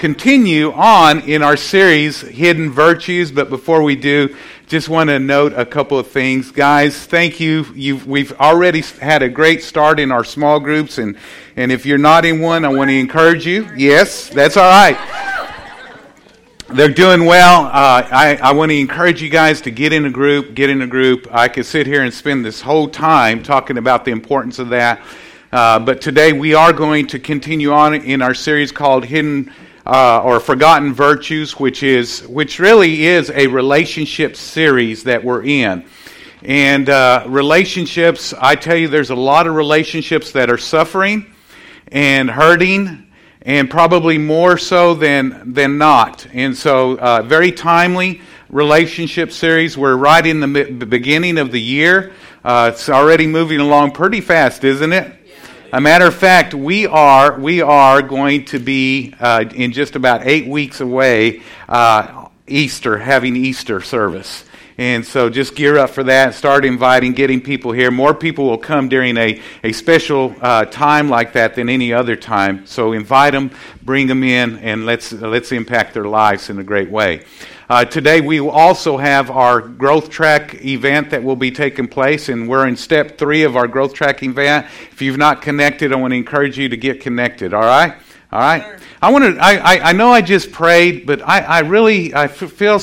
Continue on in our series, Hidden Virtues. But before we do, just want to note a couple of things. Guys, thank you. We've already had a great start in our small groups. And if you're not in one, I want to encourage you. Yes, that's all right. They're doing well. I want to encourage you guys to get in a group, I could sit here and spend this whole time talking about the importance of that. But today we are going to continue on in our series called Hidden or Forgotten Virtues, which really is a relationship series that we're in. And relationships, I tell you, there's a lot of relationships that are suffering and hurting, and probably more so than not. And so, very timely relationship series. We're right in the beginning of the year. It's already moving along pretty fast, isn't it? A matter of fact, we are going to be in just about 8 weeks away, having Easter service. And so just gear up for that. Start inviting, getting people here. More people will come during a special time like that than any other time. So invite them, bring them in, and let's impact their lives in a great way. Today we also have our Growth Track event that will be taking place, and we're in step 3 of our Growth Track event. If you've not connected, I want to encourage you to get connected, all right? All right? Sure. I know I just prayed, but I feel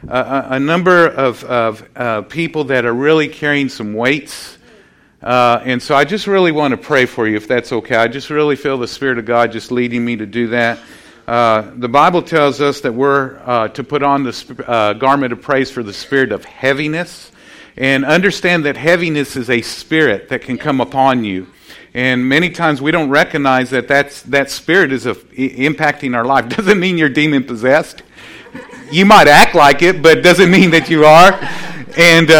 a number of people that are really carrying some weights, and so I just really want to pray for you, if that's okay. I just really feel the Spirit of God just leading me to do that. The Bible tells us that we're to put on the garment of praise for the spirit of heaviness, and understand that heaviness is a spirit that can come upon you. And many times we don't recognize that spirit is impacting our life. Doesn't mean you're demon-possessed. You might act like it, but doesn't mean that you are. And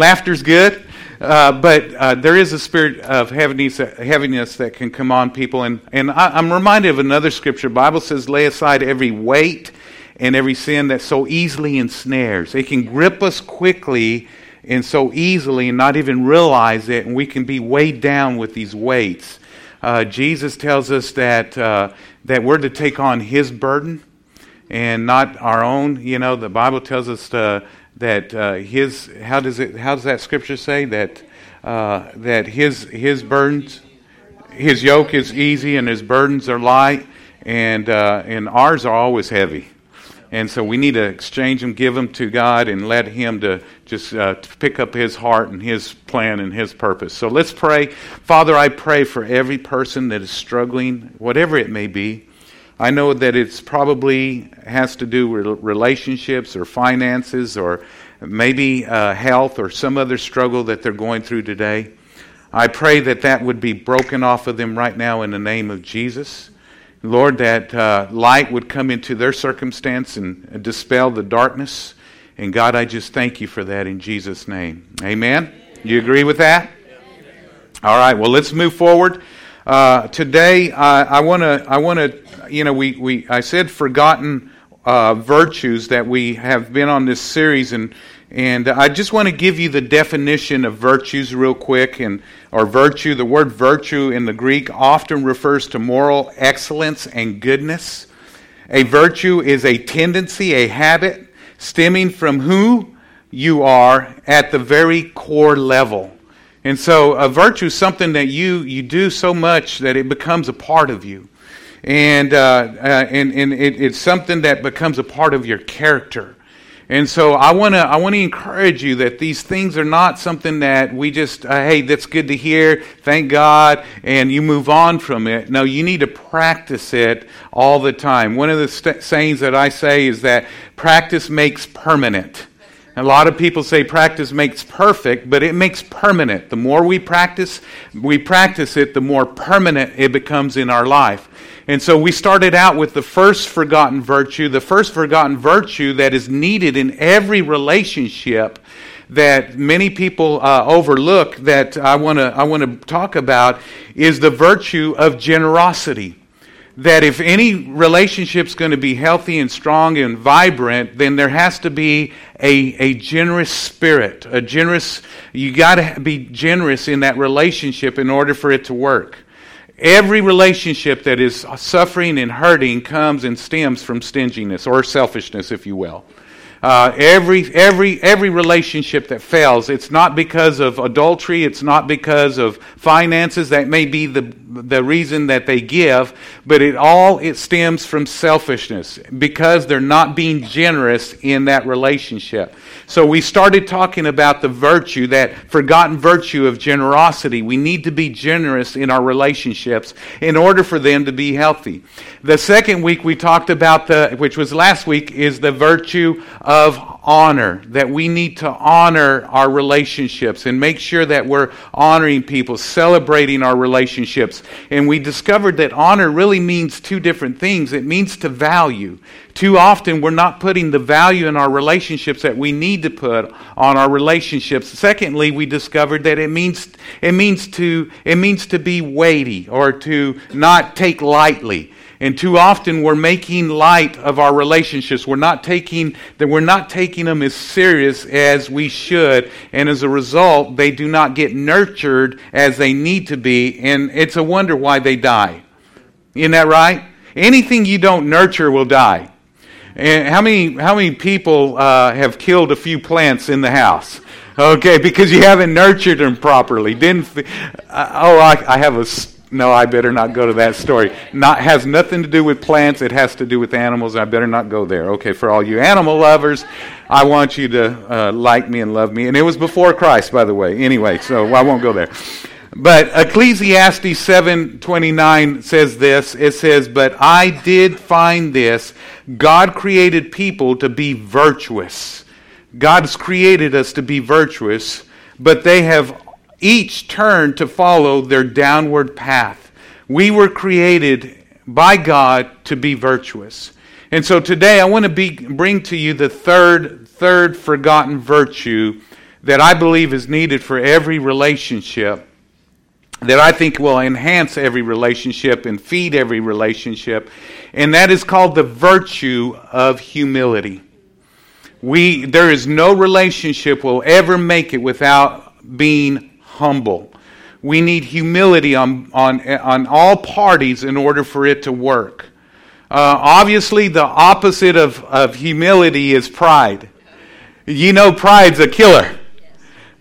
laughter's good. But there is a spirit of heaviness that can come on people. And I'm reminded of another scripture. The Bible says, lay aside every weight and every sin that so easily ensnares. It can grip us quickly and so easily and not even realize it. And we can be weighed down with these weights. Jesus tells us that we're to take on His burden and not our own. You know, the Bible tells us how does that scripture say that his burdens, His yoke is easy and His burdens are light, and ours are always heavy. And so we need to exchange them, give them to God, and let Him to just pick up His heart and His plan and His purpose. So let's pray. Father, I pray for every person that is struggling, whatever it may be. I know that it's probably has to do with relationships or finances or maybe health or some other struggle that they're going through today. I pray that would be broken off of them right now in the name of Jesus. Lord, that light would come into their circumstance and dispel the darkness. And God, I just thank You for that in Jesus' name. Amen? You agree with that? All right, well, let's move forward. Today, I want to. You know, I said forgotten virtues that we have been on this series, and I just want to give you the definition of virtues real quick, or virtue. The word virtue in the Greek often refers to moral excellence and goodness. A virtue is a tendency, a habit, stemming from who you are at the very core level. And so a virtue is something that you do so much that it becomes a part of you. And it's something that becomes a part of your character. And so I want to encourage you that these things are not something that we just, hey, that's good to hear, thank God, and you move on from it. No, you need to practice it all the time. One of the sayings that I say is that practice makes permanent. A lot of people say practice makes perfect, but it makes permanent. The more we practice it, the more permanent it becomes in our life. And so we started out with the first forgotten virtue that is needed in every relationship that many people overlook, that I want to talk about, is the virtue of generosity. That if any relationship's going to be healthy and strong and vibrant, then there has to be a generous spirit. You got to be generous in that relationship in order for it to work. Every relationship that is suffering and hurting comes and stems from stinginess or selfishness, if you will. Every relationship that fails, it's not because of adultery, it's not because of finances. That may be the reason that they give, but it stems from selfishness because they're not being generous in that relationship. So we started talking about the virtue, that forgotten virtue of generosity. We need to be generous in our relationships in order for them to be healthy. The second week we talked about which was last week, is the virtue of honor, that we need to honor our relationships and make sure that we're honoring people, celebrating our relationships. And we discovered that honor really means two different things. It means to value. Too often we're not putting the value in our relationships that we need to put on our relationships. Secondly, we discovered that it means to be weighty, or to not take lightly. And too often we're making light of our relationships. We're not taking them as serious as we should, and as a result, they do not get nurtured as they need to be, and it's a wonder why they die. Isn't that right? Anything you don't nurture will die. And how many people have killed a few plants in the house? Okay, because you haven't nurtured them properly. No, I better not go to that story. Has nothing to do with plants. It has to do with animals. I better not go there. Okay, for all you animal lovers, I want you to like me and love me. And it was before Christ, by the way. Anyway, so I won't go there. But Ecclesiastes 7:29 says this. It says, "But I did find this. God created people to be virtuous. God's created us to be virtuous, but they have each turned to follow their downward path." We were created by God to be virtuous. And so today I want to bring to you the third forgotten virtue that I believe is needed for every relationship, that I think will enhance every relationship and feed every relationship, and that is called the virtue of humility. There is no relationship will ever make it without being humble. We need humility on all parties in order for it to work. Obviously, the opposite of humility is pride. You know, pride's a killer.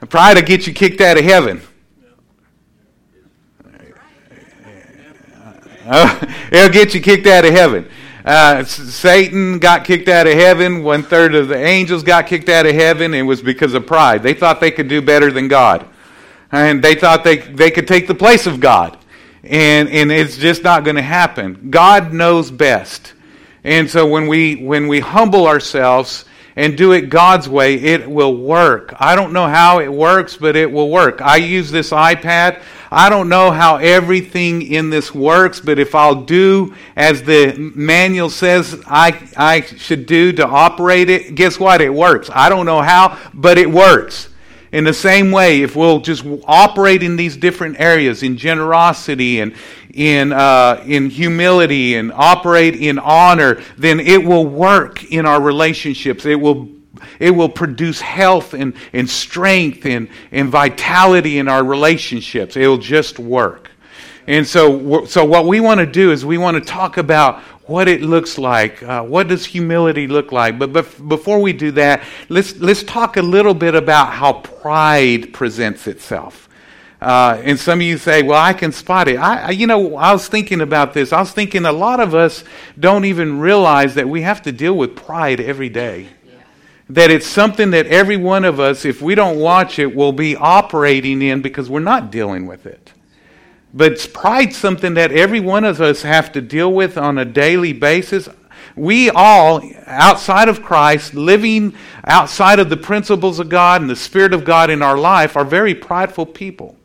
Pride will get you kicked out of heaven. It'll get you kicked out of heaven. Satan got kicked out of heaven. 1/3 of the angels got kicked out of heaven. It was because of pride. They thought they could do better than God. And they thought they could take the place of God. And it's just not going to happen. God knows best. And so when we humble ourselves and do it God's way, it will work. I don't know how it works, but it will work. I use this iPad. I don't know how everything in this works, but if I'll do as the manual says I should do to operate it, guess what? It works. I don't know how, but it works. In the same way, if we'll just operate in these different areas, in generosity and in humility and operate in honor, then it will work in our relationships. It will produce health and strength and vitality in our relationships. It'll just work. And so what we want to do is we want to talk about what it looks like. What does humility look like? But before we do that, let's talk a little bit about how pride presents itself. And some of you say, "Well, I can spot it." I was thinking about this. I was thinking a lot of us don't even realize that we have to deal with pride every day. That it's something that every one of us, if we don't watch it, will be operating in because we're not dealing with it. But pride's something that every one of us have to deal with on a daily basis. We all, outside of Christ, living outside of the principles of God and the Spirit of God in our life, are very prideful people.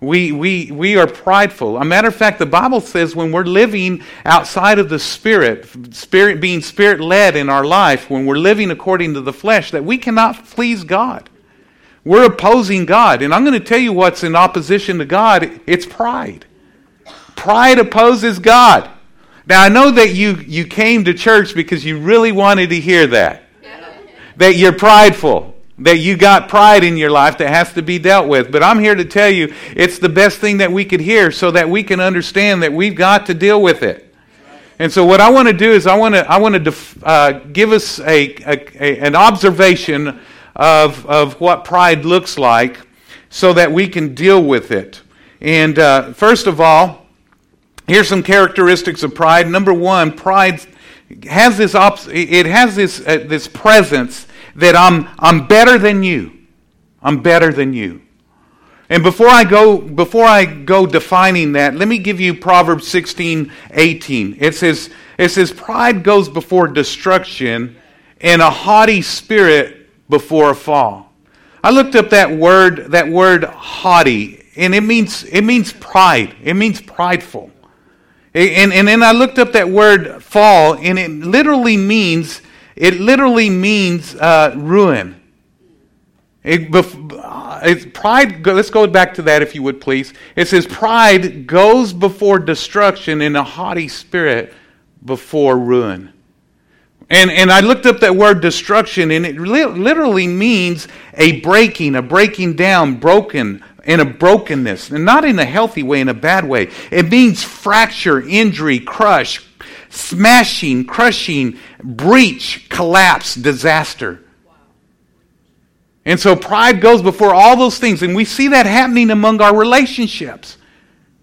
We are prideful. A matter of fact, the Bible says when we're living outside of the Spirit being Spirit-led in our life, when we're living according to the flesh, that we cannot please God. We're opposing God. And I'm going to tell you what's in opposition to God. It's pride. Pride opposes God. Now, I know that you came to church because you really wanted to hear that. That you're prideful. that you got pride in your life that has to be dealt with. But I'm here to tell you it's the best thing that we could hear so that we can understand that we've got to deal with it. And so what I want to do is I want to give us an observation of what pride looks like so that we can deal with it. And first of all, here's some characteristics of pride. Number one, pride has this presence that I'm better than you. I'm better than you. And before I go defining that, let me give you Proverbs 16:18. It says, pride goes before destruction and a haughty spirit before a fall. I looked up that word haughty, and it means pride. It means prideful. And then I looked up that word fall, and it literally means ruin. Pride. Let's go back to that, if you would, please. It says, pride goes before destruction and a haughty spirit before ruin. And I looked up that word destruction, and it literally means a breaking down, broken, in a brokenness. And not in a healthy way, in a bad way. It means fracture, injury, crush, smashing, crushing, breach, collapse, disaster. And so pride goes before all those things. And we see that happening among our relationships.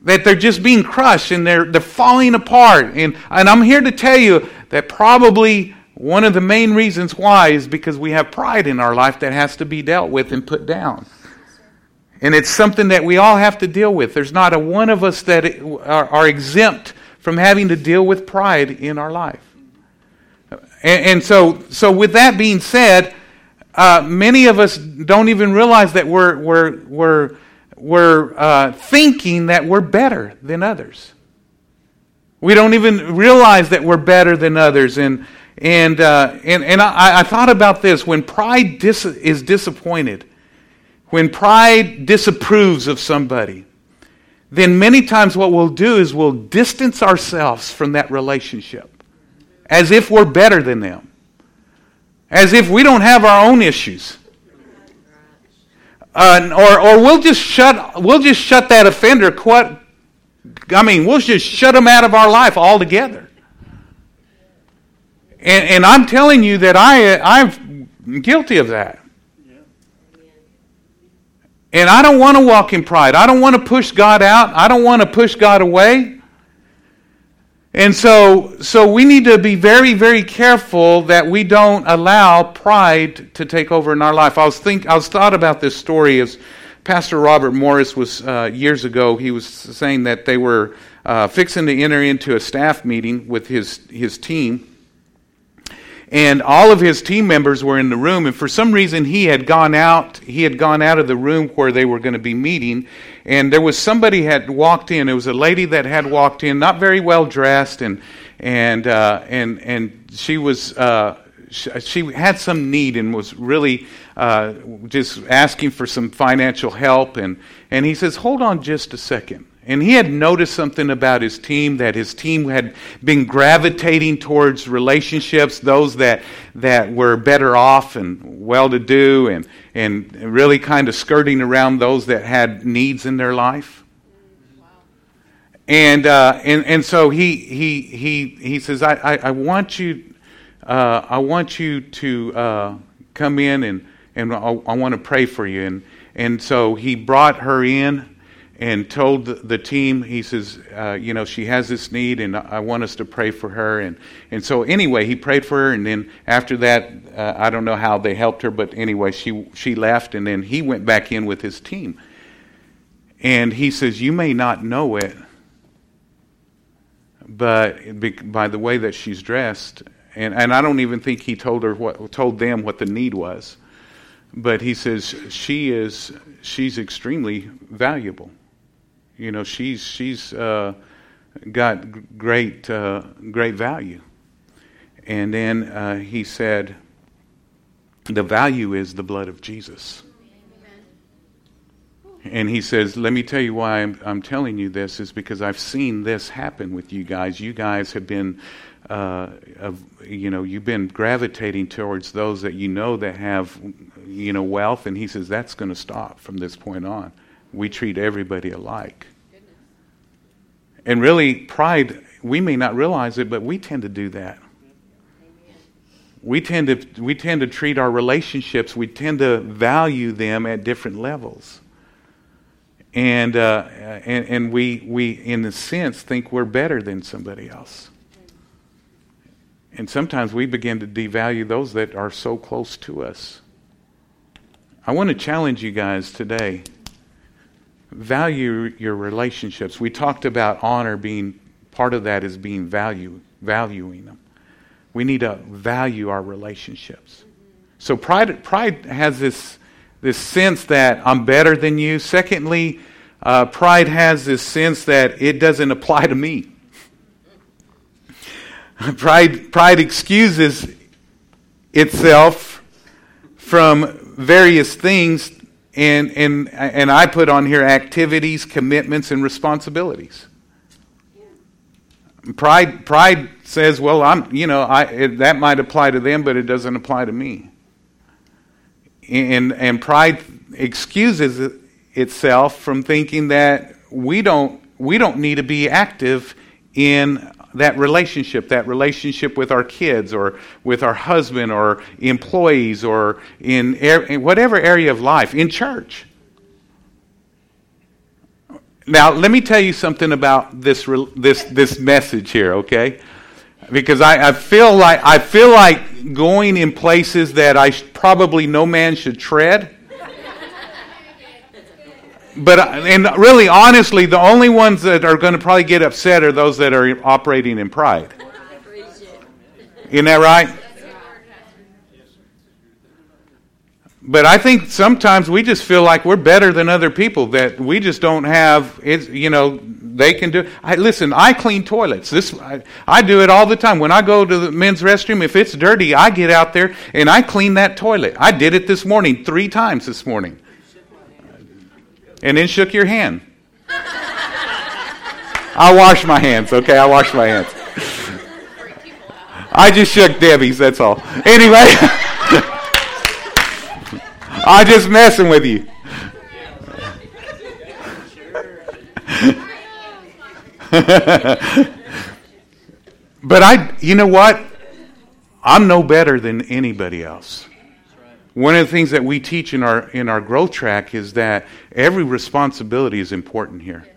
That they're just being crushed and they're falling apart. And I'm here to tell you that probably one of the main reasons why is because we have pride in our life that has to be dealt with and put down. And it's something that we all have to deal with. There's not a one of us that are exempt from having to deal with pride in our life. And so with that being said, many of us don't even realize that we're thinking that we're better than others. We don't even realize that we're better than others. And I thought about this. When pride is disappointed, when pride disapproves of somebody, then many times what we'll do is we'll distance ourselves from that relationship as if we're better than them. As if we don't have our own issues, or we'll just shut that offender. We'll just shut them out of our life altogether. And I'm telling you that I'm guilty of that. And I don't want to walk in pride. I don't want to push God out. I don't want to push God away. And so we need to be very, very careful that we don't allow pride to take over in our life. I thought about this story as Pastor Robert Morris was years ago. He was saying that they were fixing to enter into a staff meeting with his team, and all of his team members were in the room. And for some reason, he had gone out of the room where they were going to be meeting. And there was somebody had walked in. It was a lady that had walked in, not very well dressed, and she was she had some need and was really just asking for some financial help. And he says, "Hold on just a second." And he had noticed something about his team, that his team had been gravitating towards relationships, those that were better off and well-to-do, and really kind of skirting around those that had needs in their life. Wow. And so he says, I want you to come in and I want to pray for you. And so he brought her in. And told the team, he says, she has this need, and I want us to pray for her. And so anyway, he prayed for her, and then after that, I don't know how they helped her, but anyway, she left, and then he went back in with his team. And he says, "You may not know it, but by the way that she's dressed," and I don't even think he told them what the need was, but he says she's extremely valuable. You know, she's got great value. And then he said, "The value is the blood of Jesus." Amen. And he says, "Let me tell you why I'm telling you this is because I've seen this happen with you guys. You guys have been you've been gravitating towards those that you know that have, wealth. And he says, that's going to stop from this point on. We treat everybody alike. Goodness. And really, pride, we may not realize it, but we tend to do that. We tend to treat our relationships, we tend to value them at different levels. And we in a sense think we're better than somebody else. And sometimes we begin to devalue those that are so close to us. I want to challenge you guys today. Value your relationships. We talked about honor being part of that is being valuing them. We need to value our relationships. So pride has this sense that I'm better than you. Secondly, pride has this sense that it doesn't apply to me. Pride excuses itself from various things, and I put on here activities, commitments, and responsibilities. Pride says, well, that might apply to them, but it doesn't apply to me. And pride excuses itself from thinking that we don't need to be active in that relationship with our kids or with our husband or employees or in whatever area of life, in church. Now, let me tell you something about this message here, okay? Because I feel like going in places that probably no man should tread. But and really, honestly, the only ones that are going to probably get upset are those that are operating in pride. Isn't that right? But I think sometimes we just feel like we're better than other people, that we just don't have, they can do. I clean toilets. I do it all the time. When I go to the men's restroom, if it's dirty, I get out there and I clean that toilet. I did it this morning, 3 times this morning. And then shook your hand. I wash my hands, okay? I wash my hands. I just shook Debbie's, that's all. Anyway. I'm just messing with you. But you know what? I'm no better than anybody else. One of the things that we teach in our growth track is that every responsibility is important here.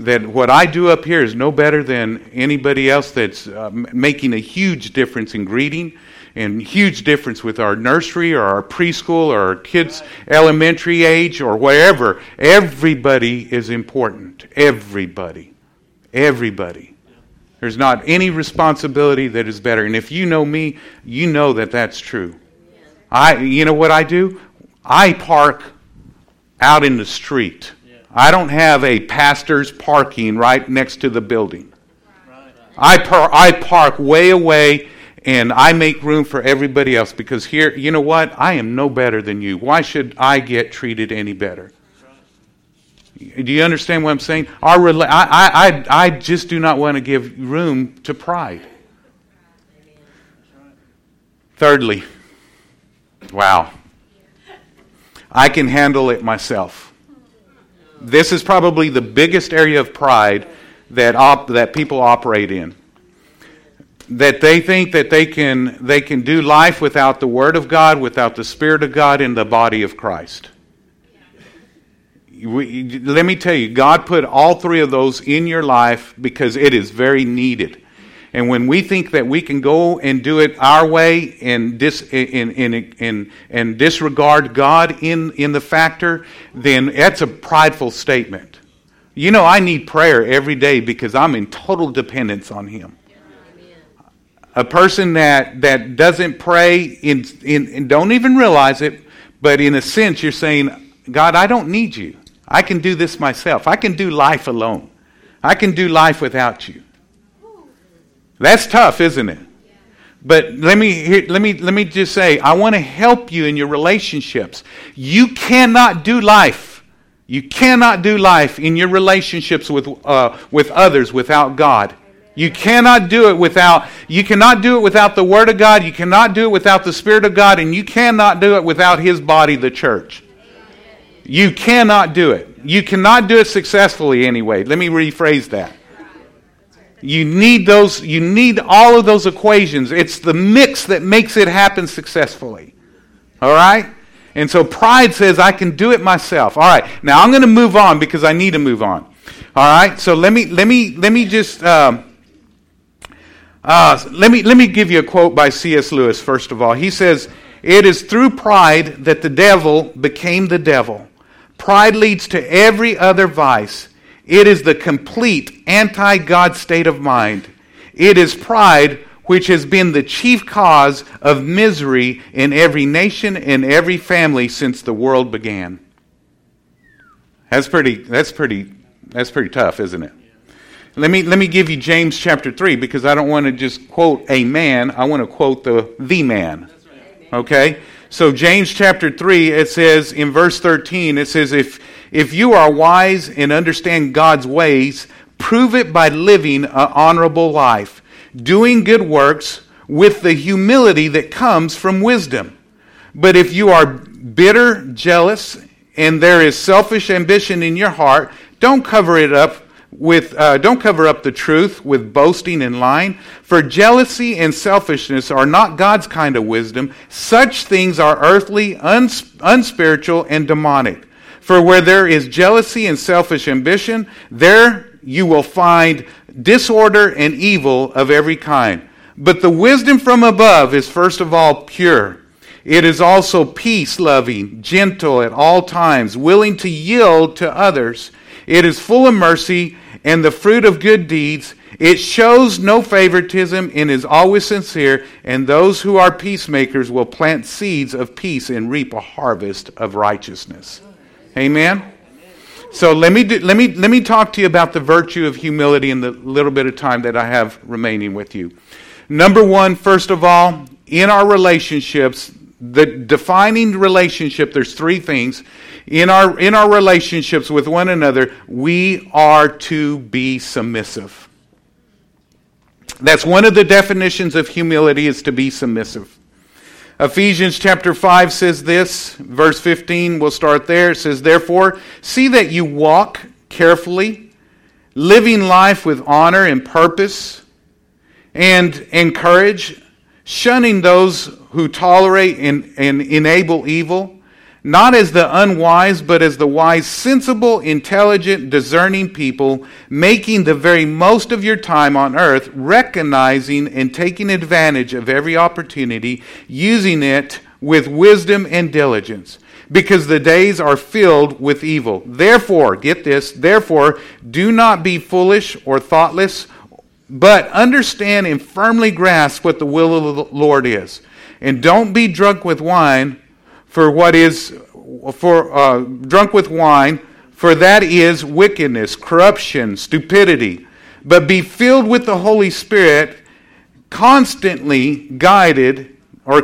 That what I do up here is no better than anybody else that's making a huge difference in greeting, and huge difference with our nursery or our preschool or our kids' elementary age or wherever. Everybody is important. Everybody. Everybody. There's not any responsibility that is better. And if you know me, you know that that's true. You know what I do? I park out in the street. I don't have a pastor's parking right next to the building. I park way away. And I make room for everybody else because here, you know what? I am no better than you. Why should I get treated any better? Do you understand what I'm saying? I just do not want to give room to pride. Thirdly, wow, I can handle it myself. This is probably the biggest area of pride that people operate in. That they think that they can do life without the Word of God, without the Spirit of God in the body of Christ. Let me tell you, God put all 3 of those in your life because it is very needed. And when we think that we can go and do it our way and disregard God in the factor, then that's a prideful statement. I need prayer every day because I'm in total dependence on Him. A person that doesn't pray and don't even realize it, but in a sense you're saying, God, I don't need you. I can do this myself. I can do life alone. I can do life without you. That's tough, isn't it? But let me just say, I want to help you in your relationships. You cannot do life. You cannot do life in your relationships with others without God. You cannot do it without the Word of God. You cannot do it without the Spirit of God. And you cannot do it without His body, the church. You cannot do it. You cannot do it successfully anyway. Let me rephrase that. You need all of those equations. It's the mix that makes it happen successfully. All right? And so pride says, I can do it myself. All right. Now I'm going to move on because I need to move on. All right. So let me just let me give you a quote by C.S. Lewis. First of all, he says, "It is through pride that the devil became the devil. Pride leads to every other vice. It is the complete anti-God state of mind. It is pride which has been the chief cause of misery in every nation and every family since the world began." That's pretty tough, isn't it? Let me give you James chapter 3, because I don't want to just quote a man, I want to quote the man. Okay? So James chapter 3, it says in verse 13, it says, if you are wise and understand God's ways, prove it by living an honorable life, doing good works with the humility that comes from wisdom. But if you are bitter, jealous, and there is selfish ambition in your heart, don't cover up the truth with boasting and lying. For jealousy and selfishness are not God's kind of wisdom. Such things are earthly, unspiritual, and demonic. For where there is jealousy and selfish ambition, there you will find disorder and evil of every kind. But the wisdom from above is first of all pure. It is also peace-loving, gentle at all times, willing to yield to others. It is full of mercy and the fruit of good deeds. It shows no favoritism and is always sincere. And those who are peacemakers will plant seeds of peace and reap a harvest of righteousness. Amen? So let me talk to you about the virtue of humility in the little bit of time that I have remaining with you. Number one, first of all, in our relationships, the defining relationship, there's three things. In our relationships with one another, we are to be submissive. That's one of the definitions of humility, is to be submissive. Ephesians chapter 5 says this, verse 15, we'll start there. It says, "Therefore, see that you walk carefully, living life with honor and purpose and courage, shunning those who tolerate and enable evil, not as the unwise, but as the wise, sensible, intelligent, discerning people, making the very most of your time on earth, recognizing and taking advantage of every opportunity, using it with wisdom and diligence, because the days are filled with evil. Therefore," get this, "therefore, do not be foolish or thoughtless, but understand and firmly grasp what the will of the Lord is. And don't be drunk with wine, for that is wickedness, corruption, stupidity. But be filled with the Holy Spirit, consistently guided by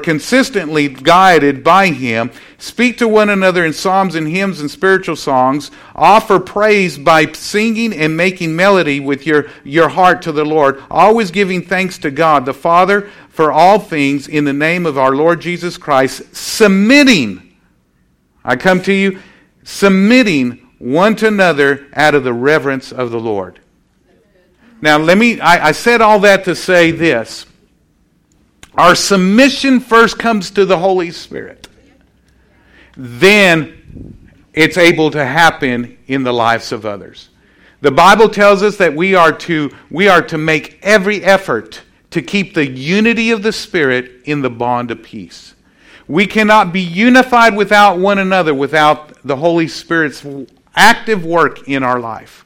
Him. Speak to one another in psalms and hymns and spiritual songs. Offer praise by singing and making melody with your heart to the Lord, always giving thanks to God the Father for all things in the name of our Lord Jesus Christ, submitting one to another out of the reverence of the Lord." Now I said all that to say this. Our submission first comes to the Holy Spirit. Then it's able to happen in the lives of others. The Bible tells us that we are to make every effort to keep the unity of the Spirit in the bond of peace. We cannot be unified without one another, without the Holy Spirit's active work in our life.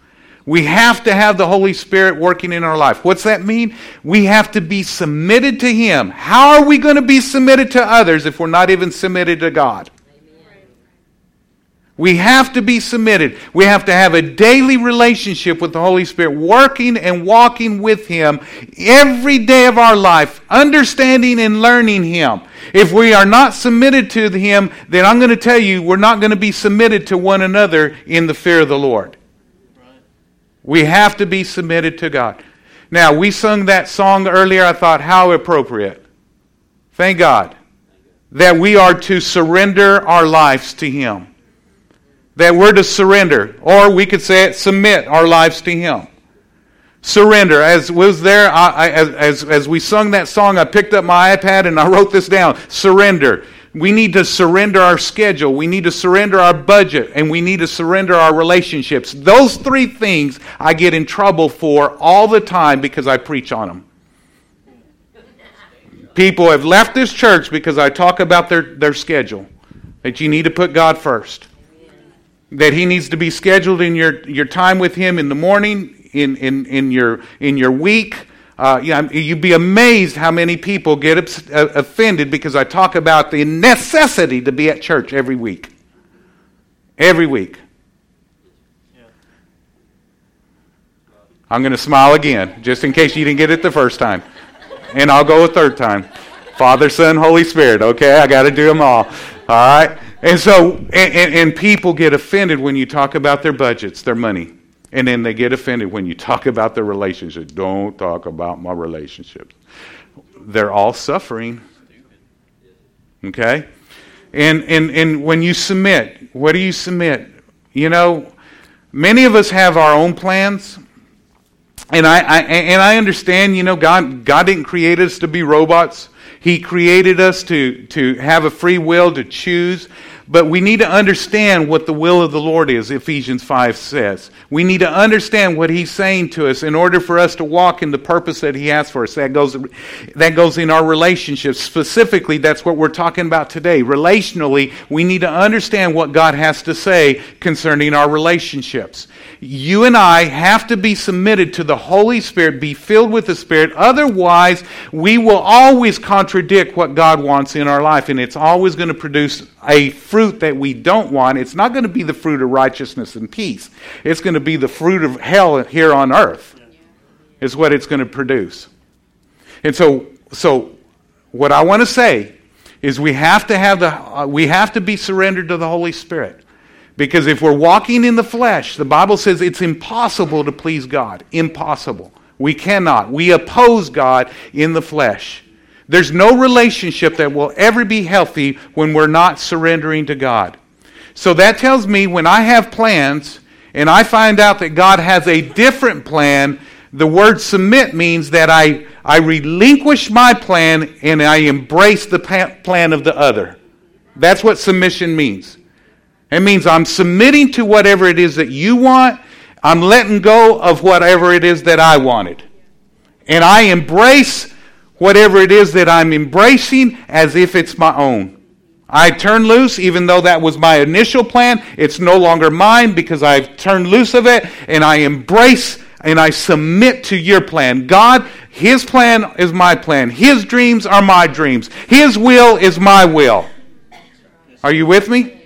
We have to have the Holy Spirit working in our life. What's that mean? We have to be submitted to Him. How are we going to be submitted to others if we're not even submitted to God? Amen. We have to be submitted. We have to have a daily relationship with the Holy Spirit, working and walking with Him every day of our life, understanding and learning Him. If we are not submitted to Him, then I'm going to tell you, we're not going to be submitted to one another in the fear of the Lord. We have to be submitted to God. Now, we sung that song earlier. I thought, how appropriate. Thank God that we are to surrender our lives to Him. That we're to surrender, or we could say it, submit our lives to Him. Surrender. As was there, as we sung that song, I picked up my iPad and I wrote this down. Surrender. We need to surrender our schedule. We need to surrender our budget. And we need to surrender our relationships. Those three things I get in trouble for all the time because I preach on them. People have left this church because I talk about their schedule. That you need to put God first. That He needs to be scheduled in your time with Him in the morning, in your week. You'd be amazed how many people get offended because I talk about the necessity to be at church every week. Every week. Yeah. I'm going to smile again, just in case you didn't get it the first time. And I'll go a third time. Father, Son, Holy Spirit. Okay, I got to do them all. All right? And so, and people get offended when you talk about their budgets, their money. And then they get offended when you talk about their relationships. Don't talk about my relationships. They're all suffering. Okay? And when you submit, what do you submit? You know, many of us have our own plans. And I understand, you know, God didn't create us to be robots. He created us to have a free will to choose. But we need to understand what the will of the Lord is, Ephesians 5 says. We need to understand what He's saying to us in order for us to walk in the purpose that He has for us. That goes in our relationships. Specifically, that's what we're talking about today. Relationally, we need to understand what God has to say concerning our relationships. You and I have to be submitted to the Holy Spirit, be filled with the Spirit. Otherwise, we will always contradict what God wants in our life, and it's always going to produce a fruit that we don't want. It's not going to be the fruit of righteousness and peace. It's going to be the fruit of hell here on earth is what it's going to produce. And so what I want to say is we have to be surrendered to the Holy Spirit. Because if we're walking in the flesh, the Bible says it's impossible to please God. Impossible. We cannot. We oppose God in the flesh. There's no relationship that will ever be healthy when we're not surrendering to God. So that tells me when I have plans and I find out that God has a different plan, the word submit means that I relinquish my plan and I embrace the plan of the other. That's what submission means. It means I'm submitting to whatever it is that you want. I'm letting go of whatever it is that I wanted. And I embrace whatever it is that I'm embracing as if it's my own. I turn loose, even though that was my initial plan. It's no longer mine because I've turned loose of it. And I embrace and I submit to your plan. God, His plan is my plan. His dreams are my dreams. His will is my will. Are you with me?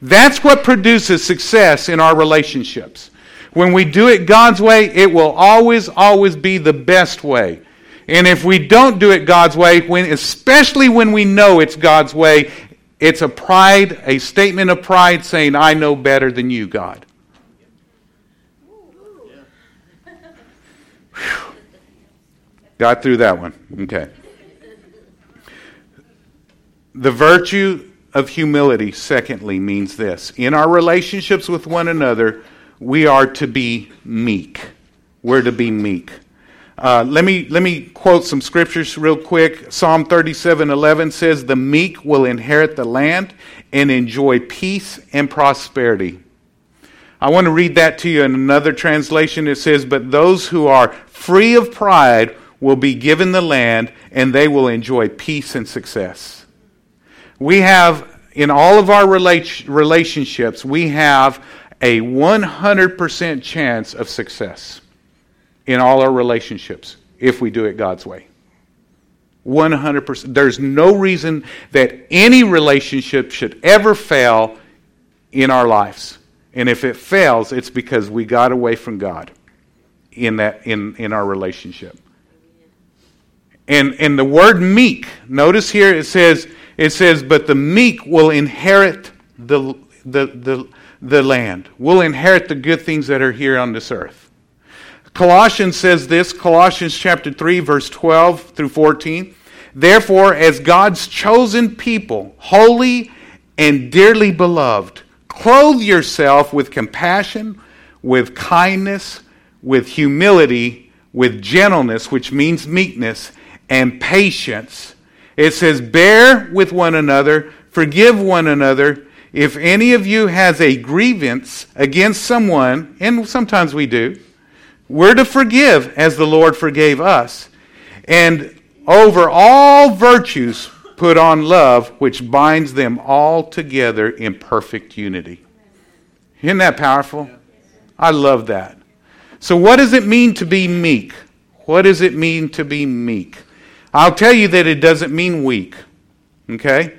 That's what produces success in our relationships. When we do it God's way, it will always, always be the best way. And if we don't do it God's way, especially when we know it's God's way, it's a statement of pride saying, I know better than you, God. Whew. Got through that one. Okay. The virtue of humility, secondly, means this. In our relationships with one another, we are to be meek. We're to be meek. Let me quote some scriptures real quick. Psalm 37:11 says, the meek will inherit the land and enjoy peace and prosperity. I want to read that to you in another translation. It says, but those who are free of pride will be given the land and they will enjoy peace and success. We have, in all of our relationships, we have a 100% chance of success. In all our relationships, if we do it God's way. 100%. There's no reason that any relationship should ever fail in our lives. And if it fails, it's because we got away from God in our relationship. And the word meek, notice here it says, but the meek will inherit the land, will inherit the good things that are here on this earth. Colossians says this, Colossians chapter 3, verse 12 through 14. Therefore, as God's chosen people, holy and dearly beloved, clothe yourself with compassion, with kindness, with humility, with gentleness, which means meekness, and patience. It says, bear with one another, forgive one another. If any of you has a grievance against someone, and sometimes we do, we're to forgive as the Lord forgave us. And over all virtues, put on love, which binds them all together in perfect unity. Isn't that powerful? I love that. So what does it mean to be meek? What does it mean to be meek? I'll tell you that it doesn't mean weak. Okay?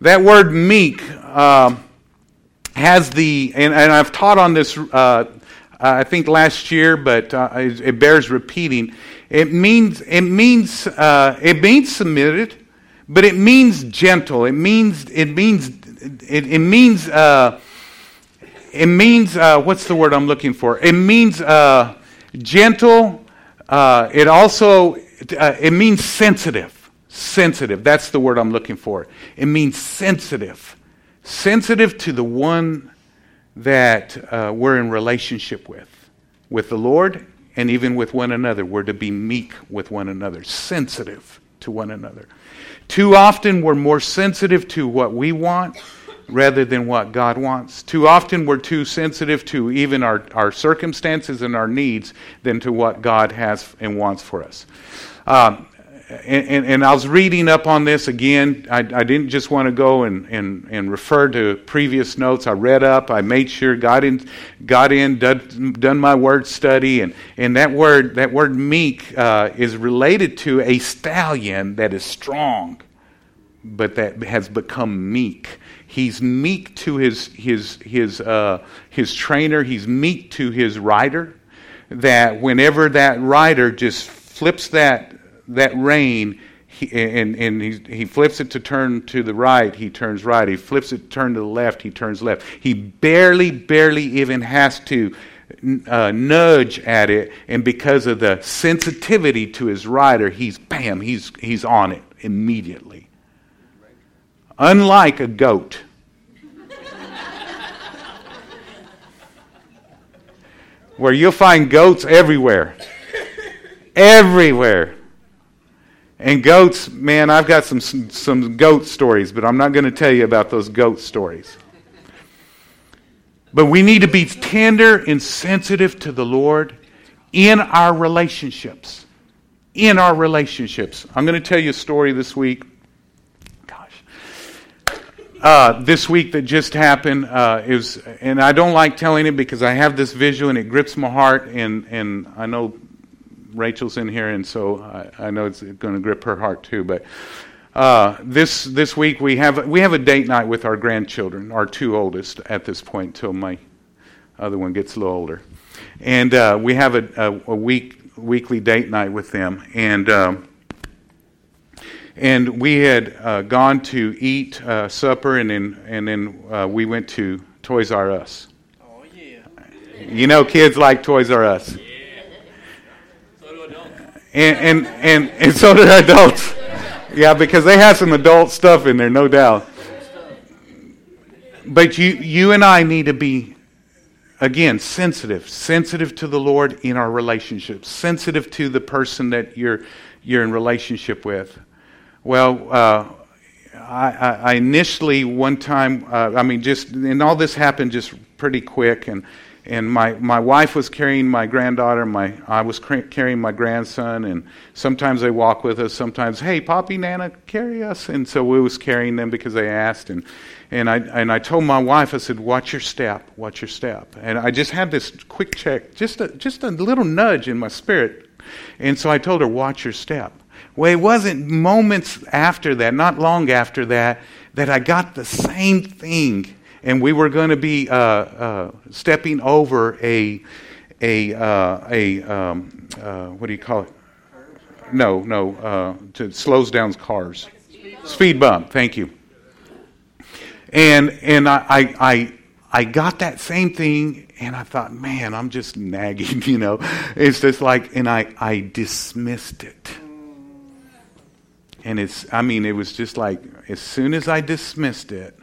That word meek has the, and I've taught on this I think last year, but it bears repeating. It means submitted, but it means gentle. It means what's the word I'm looking for? It means gentle. It means sensitive. Sensitive. That's the word I'm looking for. It means sensitive. Sensitive to the one that we're in relationship with the Lord, and even with one another. We're to be meek with one another, sensitive to one another. Too often we're more sensitive to what we want rather than what God wants. Too often we're too sensitive to even our circumstances and our needs than to what God has and wants for us. And I was reading up on this again. I didn't just want to go and refer to previous notes. I read up. I made sure, done my word study. And that word meek is related to a stallion that is strong, but that has become meek. He's meek to his trainer. He's meek to his rider. That whenever that rider just flips that rein, he flips it to turn to the right, he turns right. He flips it to turn to the left, he turns left. He barely even has to nudge at it, and because of the sensitivity to his rider, he's on it immediately. Unlike a goat. Where you'll find goats everywhere. Everywhere. And goats, man, I've got some goat stories, but I'm not going to tell you about those goat stories. But we need to be tender and sensitive to the Lord in our relationships. In our relationships. I'm going to tell you a story this week. This week that just happened, and I don't like telling it because I have this visual and it grips my heart, and I know Rachel's in here, and so I know it's going to grip her heart too. But this week we have a date night with our grandchildren, our two oldest at this point, until my other one gets a little older, and we have a weekly date night with them, and we had gone to eat supper, and then we went to Toys R Us. Oh yeah! You know, kids like Toys R Us. And so did adults. Yeah, because they have some adult stuff in there, no doubt. But you and I need to be, again, sensitive to the Lord in our relationships, sensitive to the person that you're in relationship with. Well, I initially one time, and all this happened just pretty quick, and my wife was carrying my granddaughter, I was carrying my grandson, and sometimes they walk with us, sometimes, hey, Poppy, Nana, carry us. And so we was carrying them because they asked, and I told my wife, I said, watch your step. And I just had this quick check, just a little nudge in my spirit. And so I told her, watch your step. Well, it wasn't moments after that, not long after that, that I got the same thing. And we were going to be stepping over what do you call it? No, slows down cars. Speed bump. Thank you. And I I I got that same thing, and I thought, man, I'm just nagging, you know. It's just like, and I dismissed it. And it was just like, as soon as I dismissed it,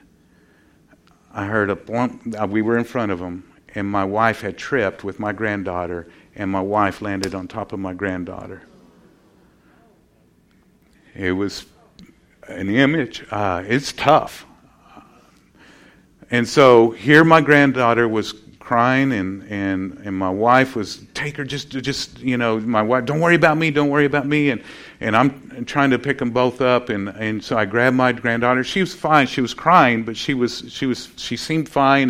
I heard a bump. We were in front of him, and my wife had tripped with my granddaughter, and my wife landed on top of my granddaughter. It was an image. It's tough. And so here my granddaughter was crying, and my wife was, take her, just you know, my wife, don't worry about me, and I'm trying to pick them both up, and so I grabbed my granddaughter. She was fine. She was crying, but she seemed fine,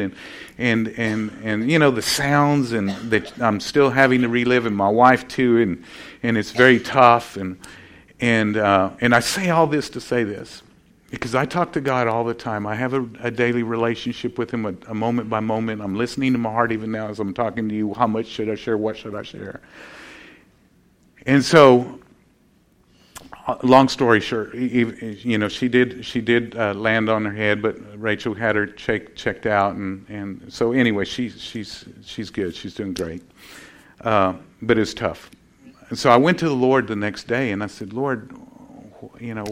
and you know, the sounds and that I'm still having to relive, and my wife too, and it's very tough, and I say all this to say this. Because I talk to God all the time. I have a daily relationship with Him, a moment by moment. I'm listening to my heart even now as I'm talking to you. How much should I share? What should I share? And so, long story short, you know, she did land on her head, but Rachel had her checked out, and so anyway, she's good. She's doing great, but it's tough. And so I went to the Lord the next day, and I said, Lord, you know,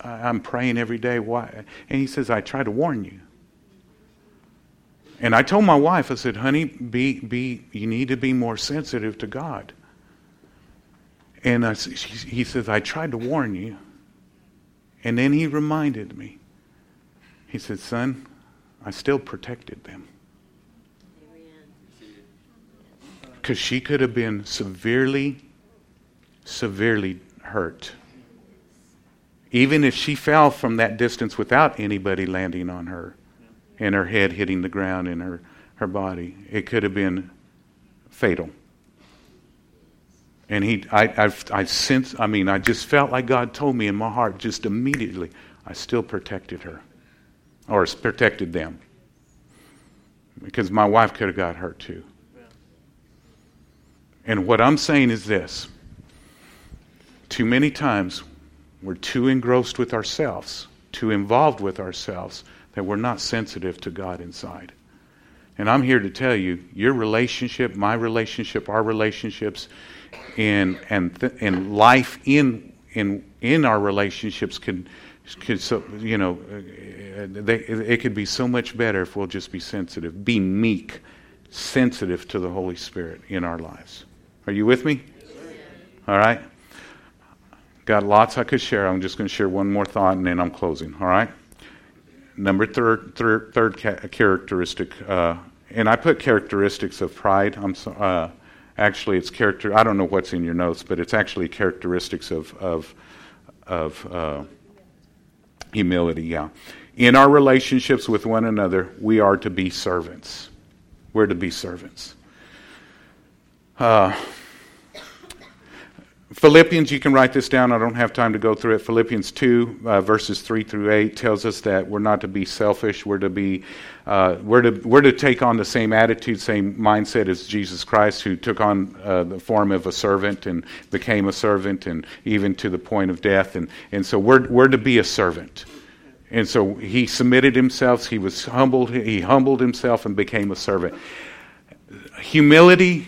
I'm praying every day. Why? And He says, I try to warn you. And I told my wife, I said, honey, you need to be more sensitive to God. And He says, I tried to warn you. And then He reminded me. He said, son, I still protected them. Because she could have been severely, severely hurt. Even if she fell from that distance without anybody landing on her and her head hitting the ground and her body, it could have been fatal. And I just felt like God told me in my heart just immediately, I still protected her or protected them, because my wife could have got hurt too. And what I'm saying is this, too many times we're too engrossed with ourselves, too involved with ourselves, that we're not sensitive to God inside. And I'm here to tell you, your relationship, my relationship, our relationships, and life in our relationships it could be so much better if we'll just be sensitive, be meek, sensitive to the Holy Spirit in our lives. Are you with me? All right. Got lots I could share. I'm just going to share one more thought, and then I'm closing, all right? Number third characteristic, and I put characteristics of pride. I don't know what's in your notes, but it's actually characteristics of humility, yeah. In our relationships with one another, we are to be servants. We're to be servants. Philippians, you can write this down. I don't have time to go through it. Philippians 2, verses 3 through 8 tells us that we're not to be selfish. We're to take on the same attitude, same mindset as Jesus Christ, who took on the form of a servant and became a servant, and even to the point of death. And so we're to be a servant. And so He submitted Himself. He was humbled. He humbled Himself and became a servant. Humility.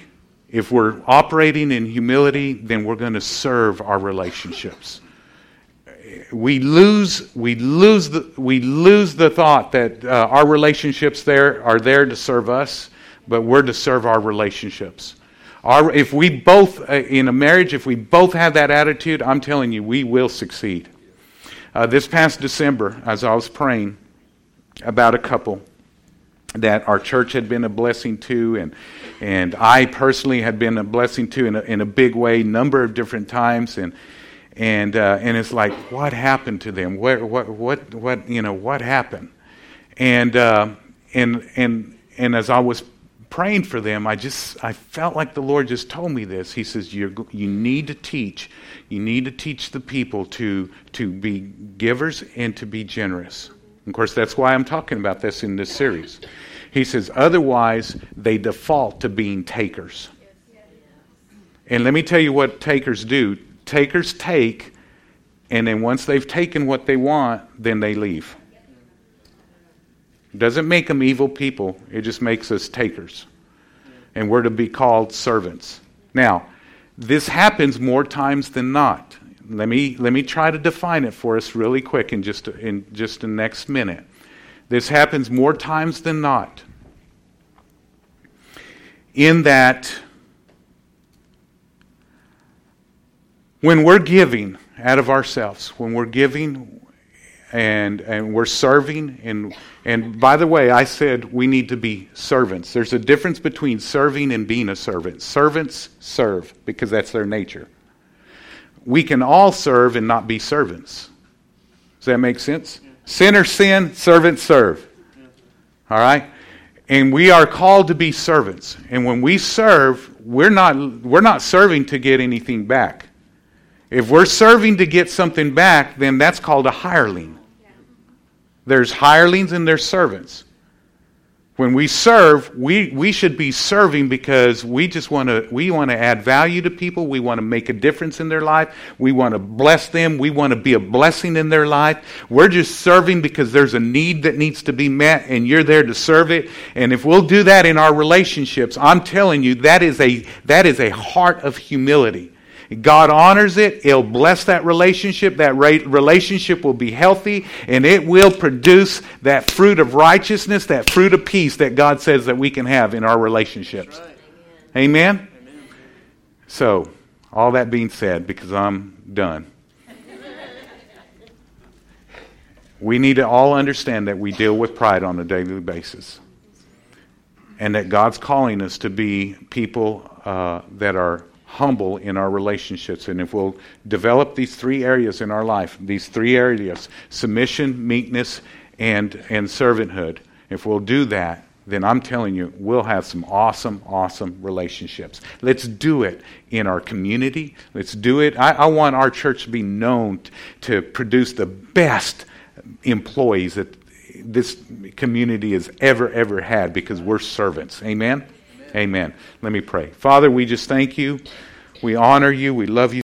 If we're operating in humility, then we're going to serve our relationships. We lose the thought that our relationships there are there to serve us, but we're to serve our relationships. If we both in a marriage, if we both have that attitude, I'm telling you, we will succeed. This past December, as I was praying about a couple that our church had been a blessing to, and I personally had been a blessing to in a big way, number of different times, and it's like, what happened to them? What happened? And as I was praying for them, I felt like the Lord just told me this. He says, you need to teach the people to be givers and to be generous. Of course, that's why I'm talking about this in this series. He says, otherwise, they default to being takers. And let me tell you what takers do. Takers take, and then once they've taken what they want, then they leave. It doesn't make them evil people. It just makes us takers. And we're to be called servants. Now, this happens more times than not. Let me try to define it for us really quick in just the next minute. This happens more times than not. In that when we're giving out of ourselves, when we're giving and we're serving, and by the way, I said we need to be servants. There's a difference between serving and being a servant. Servants serve because that's their nature. We can all serve and not be servants. Does that make sense? Yeah. Sinners sin, servants serve. Yeah. All right? And we are called to be servants. And when we serve, we're not serving to get anything back. If we're serving to get something back, then that's called a hireling. Yeah. There's hirelings and there's servants. When we serve, we should be serving because we want to add value to people. We want to make a difference in their life. We want to bless them. We want to be a blessing in their life. We're just serving because there's a need that needs to be met, and you're there to serve it. And if we'll do that in our relationships, I'm telling you, that is a heart of humility. God honors it. He'll bless that relationship. That relationship will be healthy, and it will produce that fruit of righteousness, that fruit of peace that God says that we can have in our relationships. Right. Amen? Amen? So, all that being said, because I'm done, we need to all understand that we deal with pride on a daily basis, and that God's calling us to be people that are humble in our relationships. And if we'll develop these three areas in our life, these three areas, submission, meekness, and servanthood, if we'll do that, then I'm telling you, we'll have some awesome, awesome relationships. Let's do it in our community. Let's do it. I want our church to be known to produce the best employees that this community has ever, ever had, because we're servants. Amen? Amen. Let me pray. Father, we just thank you. We honor you. We love you.